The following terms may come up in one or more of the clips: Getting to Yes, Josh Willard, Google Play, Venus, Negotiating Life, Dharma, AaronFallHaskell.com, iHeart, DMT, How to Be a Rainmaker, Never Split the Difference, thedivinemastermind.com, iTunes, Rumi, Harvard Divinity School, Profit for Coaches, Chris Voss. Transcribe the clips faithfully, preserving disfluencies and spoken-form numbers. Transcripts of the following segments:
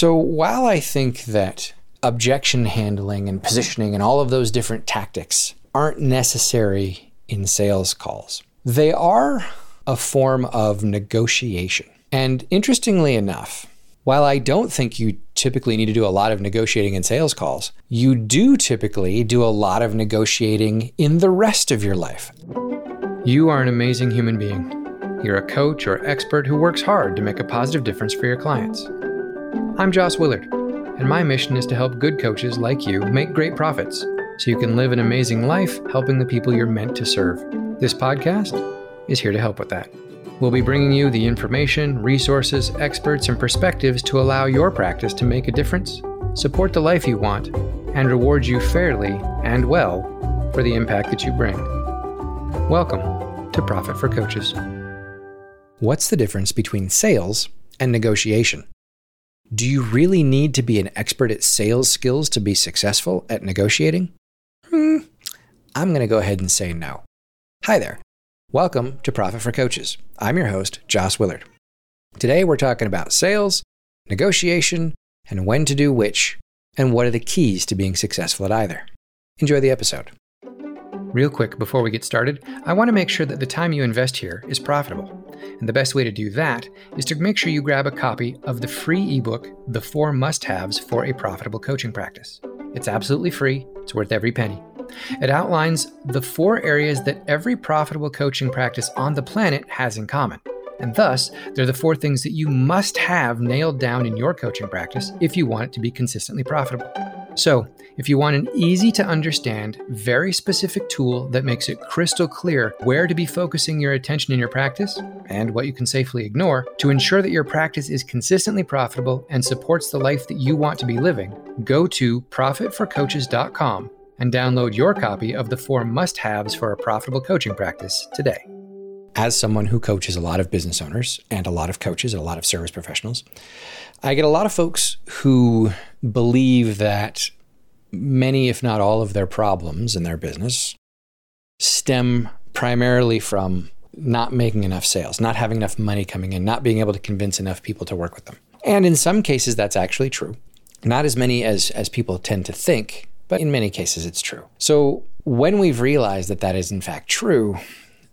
So while I think that objection handling and positioning and all of those different tactics aren't necessary in sales calls, they are a form of negotiation. And interestingly enough, while I don't think you typically need to do a lot of negotiating in sales calls, you do typically do a lot of negotiating in the rest of your life. You are an amazing human being. You're a coach or expert who works hard to make a positive difference for your clients. I'm Josh Willard, and my mission is to help good coaches like you make great profits so you can live an amazing life helping the people you're meant to serve. This podcast is here to help with that. We'll be bringing you the information, resources, experts, and perspectives to allow your practice to make a difference, support the life you want, and reward you fairly and well for the impact that you bring. Welcome to Profit for Coaches. What's the difference between sales and negotiation? Do you really need to be an expert at sales skills to be successful at negotiating? Hmm, I'm going to go ahead and say no. Hi there. Welcome to Profit for Coaches. I'm your host, Josh Willard. Today we're talking about sales, negotiation, and when to do which, and what are the keys to being successful at either. Enjoy the episode. Real quick, before we get started, I want to make sure that the time you invest here is profitable. And the best way to do that is to make sure you grab a copy of the free ebook, The Four Must-Haves for a Profitable Coaching Practice. It's absolutely free. It's worth every penny. It outlines the four areas that every profitable coaching practice on the planet has in common. And thus, they're the four things that you must have nailed down in your coaching practice if you want it to be consistently profitable. So, if you want an easy to understand, very specific tool that makes it crystal clear where to be focusing your attention in your practice and what you can safely ignore to ensure that your practice is consistently profitable and supports the life that you want to be living, go to profit for coaches dot com and download your copy of the four must-haves for a profitable coaching practice today. As someone who coaches a lot of business owners and a lot of coaches and a lot of service professionals, I get a lot of folks who believe that many, if not all, of their problems in their business stem primarily from not making enough sales, not having enough money coming in, not being able to convince enough people to work with them. And in some cases, that's actually true. Not as many as, as people tend to think, but in many cases it's true. So when we've realized that that is in fact true,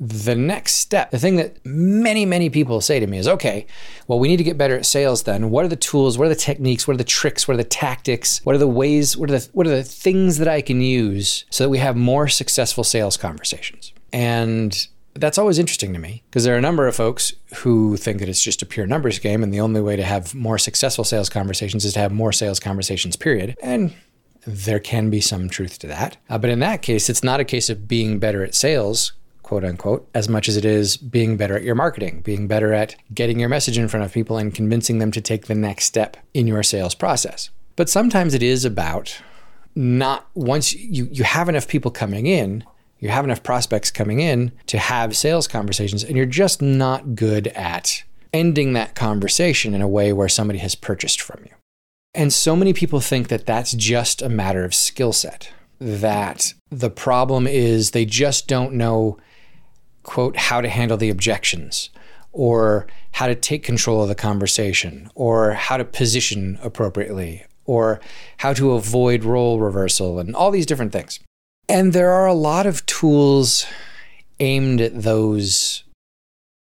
the next step, the thing that many, many people say to me is, okay, well, we need to get better at sales then. What are the tools? What are the techniques? What are the tricks? What are the tactics? What are the ways? What are the, what are the things that I can use so that we have more successful sales conversations? And that's always interesting to me because there are a number of folks who think that it's just a pure numbers game and the only way to have more successful sales conversations is to have more sales conversations, period. And there can be some truth to that. Uh, but in that case, it's not a case of being better at sales, quote unquote, as much as it is being better at your marketing, being better at getting your message in front of people and convincing them to take the next step in your sales process. But sometimes it is about not, once you, you have enough people coming in, you have enough prospects coming in to have sales conversations, and you're just not good at ending that conversation in a way where somebody has purchased from you. And so many people think that that's just a matter of skill set, that the problem is they just don't know, quote, how to handle the objections or how to take control of the conversation or how to position appropriately or how to avoid role reversal and all these different things. And there are a lot of tools aimed at those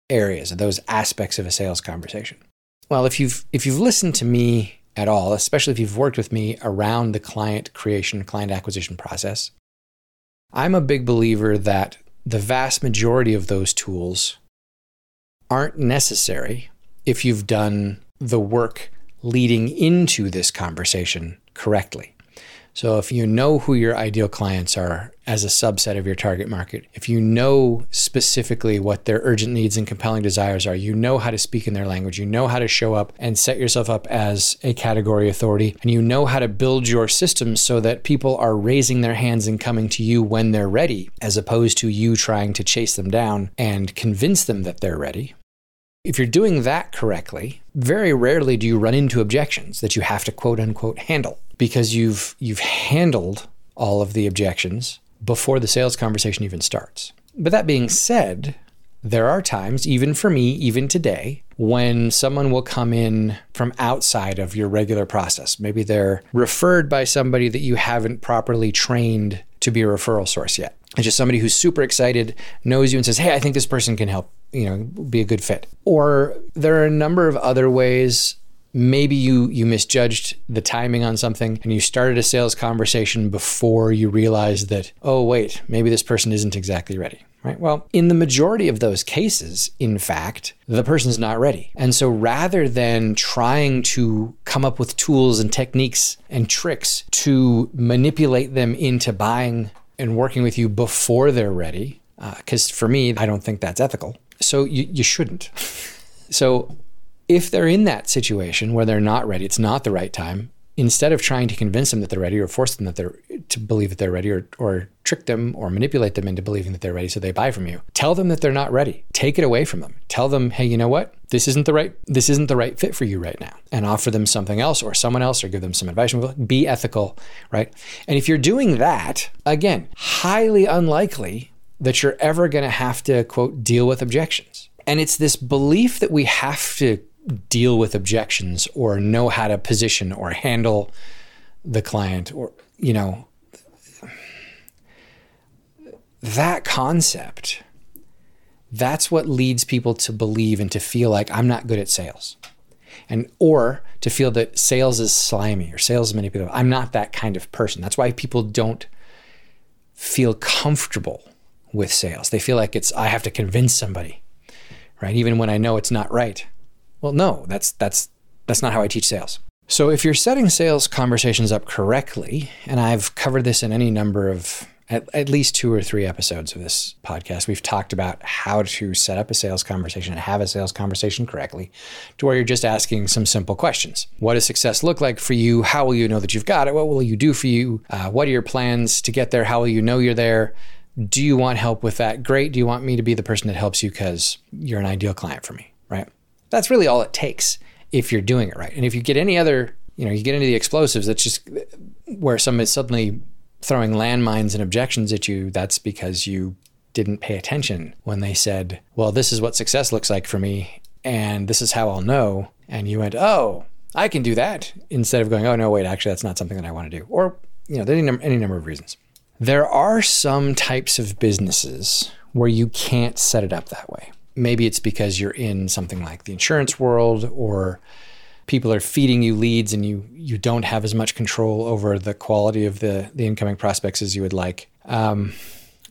areas, at those aspects of a sales conversation. Well, if you've if you've listened to me at all, especially if you've worked with me around the client creation, client acquisition process, I'm a big believer that the vast majority of those tools aren't necessary if you've done the work leading into this conversation correctly. So if you know who your ideal clients are as a subset of your target market, if you know specifically what their urgent needs and compelling desires are, you know how to speak in their language, you know how to show up and set yourself up as a category authority, and you know how to build your system so that people are raising their hands and coming to you when they're ready, as opposed to you trying to chase them down and convince them that they're ready. If you're doing that correctly, very rarely do you run into objections that you have to quote unquote handle, because you've you've handled all of the objections before the sales conversation even starts. But that being said, there are times, even for me, even today, when someone will come in from outside of your regular process. Maybe they're referred by somebody that you haven't properly trained to be a referral source yet. It's just somebody who's super excited, knows you and says, hey, I think this person can help, you know, be a good fit. Or there are a number of other ways. Maybe you you misjudged the timing on something and you started a sales conversation before you realized that, oh, wait, maybe this person isn't exactly ready, right? Well, in the majority of those cases, in fact, the person's not ready. And so rather than trying to come up with tools and techniques and tricks to manipulate them into buying and working with you before they're ready, because uh, for me, I don't think that's ethical. So you, you shouldn't. So if they're in that situation where they're not ready, it's not the right time, instead of trying to convince them that they're ready or force them that they're to believe that they're ready or, or trick them or manipulate them into believing that they're ready so they buy from you, tell them that they're not ready. Take it away from them. Tell them, hey, you know what? This isn't the right, this isn't the right fit for you right now, and offer them something else or someone else or give them some advice. Be ethical, right? And if you're doing that, again, highly unlikely that you're ever going to have to, quote, deal with objections. And it's this belief that we have to deal with objections or know how to position or handle the client, or, you know, that concept, that's what leads people to believe and to feel like I'm not good at sales, and or to feel that sales is slimy or sales is manipulative. I'm not that kind of person. That's why people don't feel comfortable with sales. They feel like it's, I have to convince somebody, right? Even when I know it's not right. Well, no, that's that's that's not how I teach sales. So if you're setting sales conversations up correctly, and I've covered this in any number of, at, at least two or three episodes of this podcast, we've talked about how to set up a sales conversation and have a sales conversation correctly, to where you're just asking some simple questions. What does success look like for you? How will you know that you've got it? What will you do for you? Uh, what are your plans to get there? How will you know you're there? Do you want help with that? Great. Do you want me to be the person that helps you because you're an ideal client for me, right? That's really all it takes if you're doing it right. And if you get any other, you know, you get into the explosives, that's just where someone is suddenly throwing landmines and objections at you. That's because you didn't pay attention when they said, well, this is what success looks like for me, and this is how I'll know. And you went, oh, I can do that, instead of going, oh, no, wait, actually, that's not something that I want to do. Or, you know, any number, any number of reasons. There are some types of businesses where you can't set it up that way. Maybe it's because you're in something like the insurance world, or people are feeding you leads and you you don't have as much control over the quality of the, the incoming prospects as you would like. Um,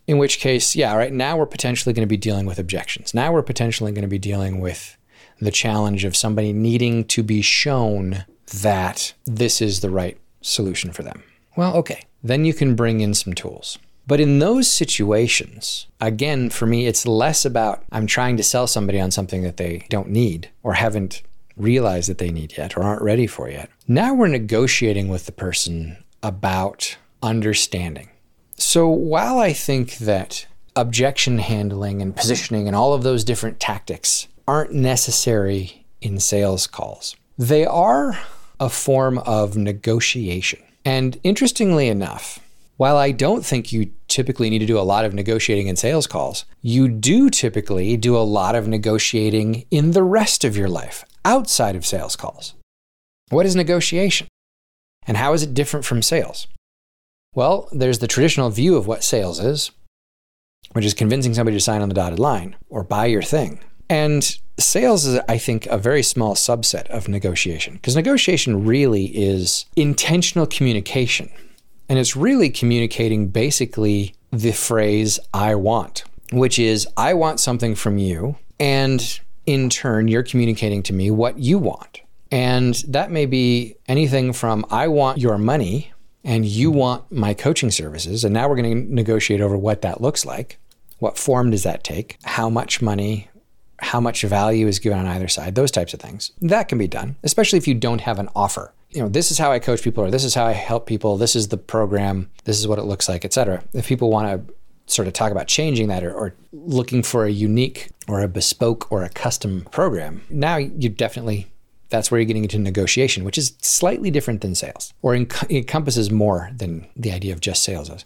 in which case, yeah, right now we're potentially going to be dealing with objections. Now we're potentially going to be dealing with the challenge of somebody needing to be shown that this is the right solution for them. Well, okay, then you can bring in some tools. But in those situations, again, for me, it's less about I'm trying to sell somebody on something that they don't need or haven't realized that they need yet or aren't ready for yet. Now we're negotiating with the person about understanding. So while I think that objection handling and positioning and all of those different tactics aren't necessary in sales calls, they are a form of negotiation. And interestingly enough, while I don't think you typically need to do a lot of negotiating in sales calls, you do typically do a lot of negotiating in the rest of your life outside of sales calls. What is negotiation? And how is it different from sales? Well, there's the traditional view of what sales is, which is convincing somebody to sign on the dotted line or buy your thing. And sales is, I think, a very small subset of negotiation, because negotiation really is intentional communication. And it's really communicating basically the phrase, I want, which is, I want something from you, and in turn, you're communicating to me what you want. And that may be anything from, I want your money, and you want my coaching services, and now we're going to negotiate over what that looks like. What form does that take? How much money? How much value is given on either side? Those types of things. That can be done, especially if you don't have an offer. You know, this is how I coach people, or this is how I help people. This is the program. This is what it looks like, et cetera. If people want to sort of talk about changing that, or, or looking for a unique or a bespoke or a custom program, now you definitely, that's where you're getting into negotiation, which is slightly different than sales, or enc- encompasses more than the idea of just sales is.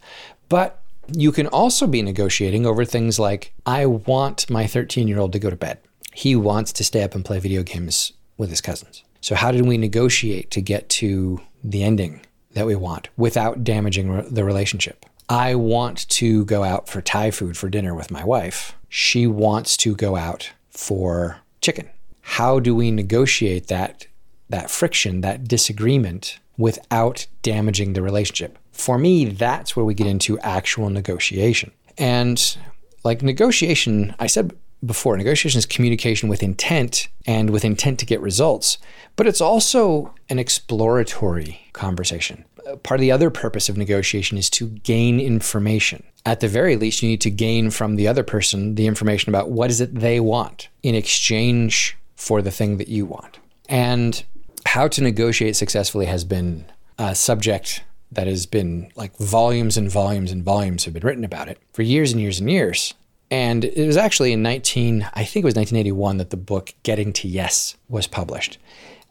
But you can also be negotiating over things like, I want my thirteen-year-old to go to bed. he wants to stay up and play video games with his cousins. So how did we negotiate to get to the ending that we want without damaging re- the relationship? I want to go out for Thai food for dinner with my wife. She wants to go out for chicken. How do we negotiate that that friction, that disagreement, without damaging the relationship? For me, that's where we get into actual negotiation. And like negotiation, I said before, negotiation is communication with intent and with intent to get results, but it's also an exploratory conversation. Part of the other purpose of negotiation is to gain information. At the very least, you need to gain from the other person the information about what is it they want in exchange for the thing that you want. And how to negotiate successfully has been a subject that has been like volumes and volumes and volumes have been written about it for years and years and years. And it was actually in nineteen, I think it was nineteen eighty-one that the book Getting to Yes was published.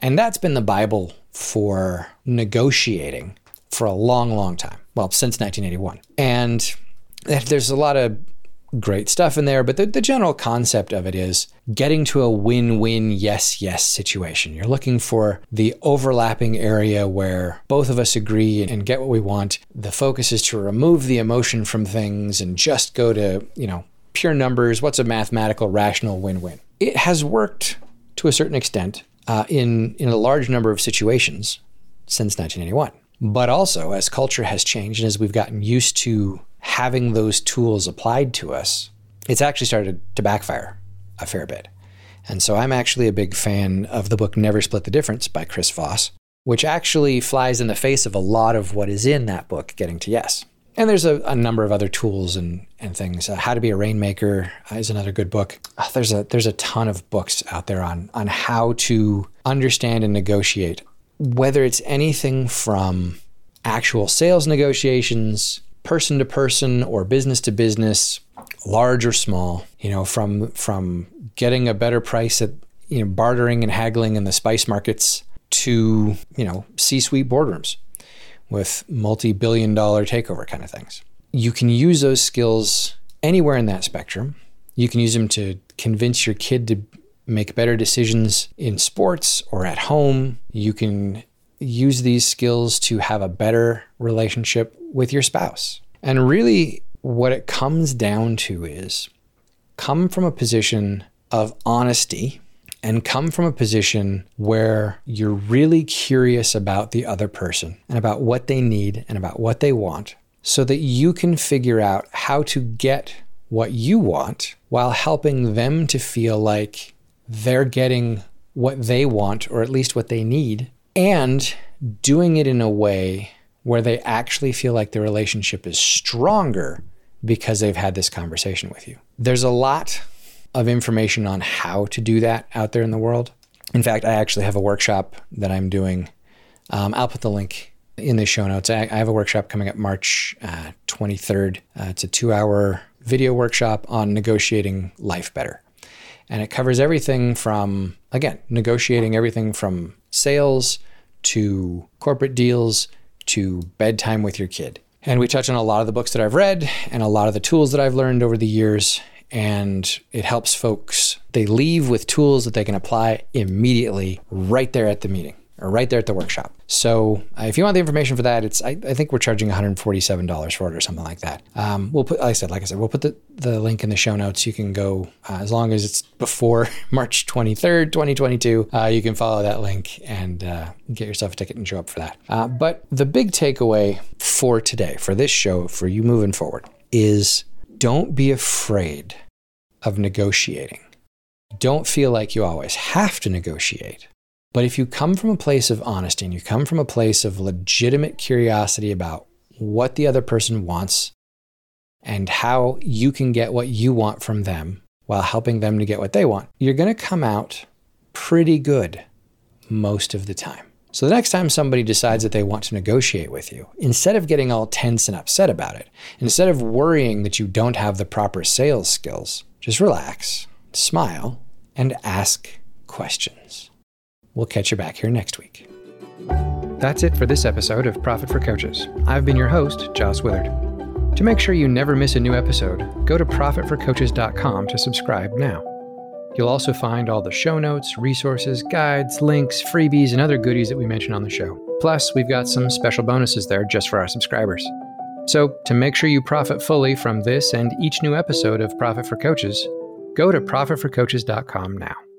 And that's been the Bible for negotiating for a long, long time. Well, since nineteen eighty-one. And there's a lot of great stuff in there, but the, the general concept of it is getting to a win-win, yes-yes situation. You're looking for the overlapping area where both of us agree and, and get what we want. The focus is to remove the emotion from things and just go to, you know, pure numbers. What's a mathematical, rational win-win? It has worked to a certain extent uh, in, in a large number of situations since nineteen eighty-one. But also, as culture has changed and as we've gotten used to having those tools applied to us, it's actually started to backfire a fair bit. And so I'm actually a big fan of the book Never Split the Difference by Chris Voss, which actually flies in the face of a lot of what is in that book, Getting to Yes. And there's a, a number of other tools and, and things. Uh, How to Be a Rainmaker is another good book. Uh, there's a there's a ton of books out there on on how to understand and negotiate, whether it's anything from actual sales negotiations, person to person or business to business, large or small, you know, from from getting a better price at, you know, bartering and haggling in the spice markets to, you know, C-suite boardrooms with multi-billion dollar takeover kind of things. You can use those skills anywhere in that spectrum. You can use them to convince your kid to make better decisions in sports or at home. You can use these skills to have a better relationship with your spouse. And really what it comes down to is come from a position of honesty and come from a position where you're really curious about the other person and about what they need and about what they want so that you can figure out how to get what you want while helping them to feel like they're getting what they want or at least what they need, and doing it in a way where they actually feel like the relationship is stronger because they've had this conversation with you. There's a lot of information on how to do that out there in the world. In fact, I actually have a workshop that I'm doing. Um, I'll put the link in the show notes. I, I have a workshop coming up March uh, twenty-third. Uh, it's a two-hour video workshop on negotiating life better. And it covers everything from, again, negotiating everything from sales to corporate deals to bedtime with your kid. And we touch on a lot of the books that I've read and a lot of the tools that I've learned over the years. And it helps folks. They leave with tools that they can apply immediately right there at the meeting or right there at the workshop. So uh, if you want the information for that, it's I, I think we're charging one hundred forty-seven dollars for it or something like that. Um, we'll put, like I said, like I said, we'll put the, the link in the show notes. You can go uh, as long as it's before March twenty-third, twenty twenty-two. Uh, you can follow that link and uh, get yourself a ticket and show up for that. Uh, but the big takeaway for today, for this show, for you moving forward, is don't be afraid of negotiating. Don't feel like you always have to negotiate. But if you come from a place of honesty and you come from a place of legitimate curiosity about what the other person wants and how you can get what you want from them while helping them to get what they want, you're going to come out pretty good most of the time. So the next time somebody decides that they want to negotiate with you, instead of getting all tense and upset about it, instead of worrying that you don't have the proper sales skills, just relax, smile, and ask questions. We'll catch you back here next week. That's it for this episode of Profit for Coaches. I've been your host, Josh Willard. To make sure you never miss a new episode, go to profit for coaches dot com to subscribe now. You'll also find all the show notes, resources, guides, links, freebies, and other goodies that we mention on the show. Plus, we've got some special bonuses there just for our subscribers. So to make sure you profit fully from this and each new episode of Profit for Coaches, go to profit for coaches dot com now.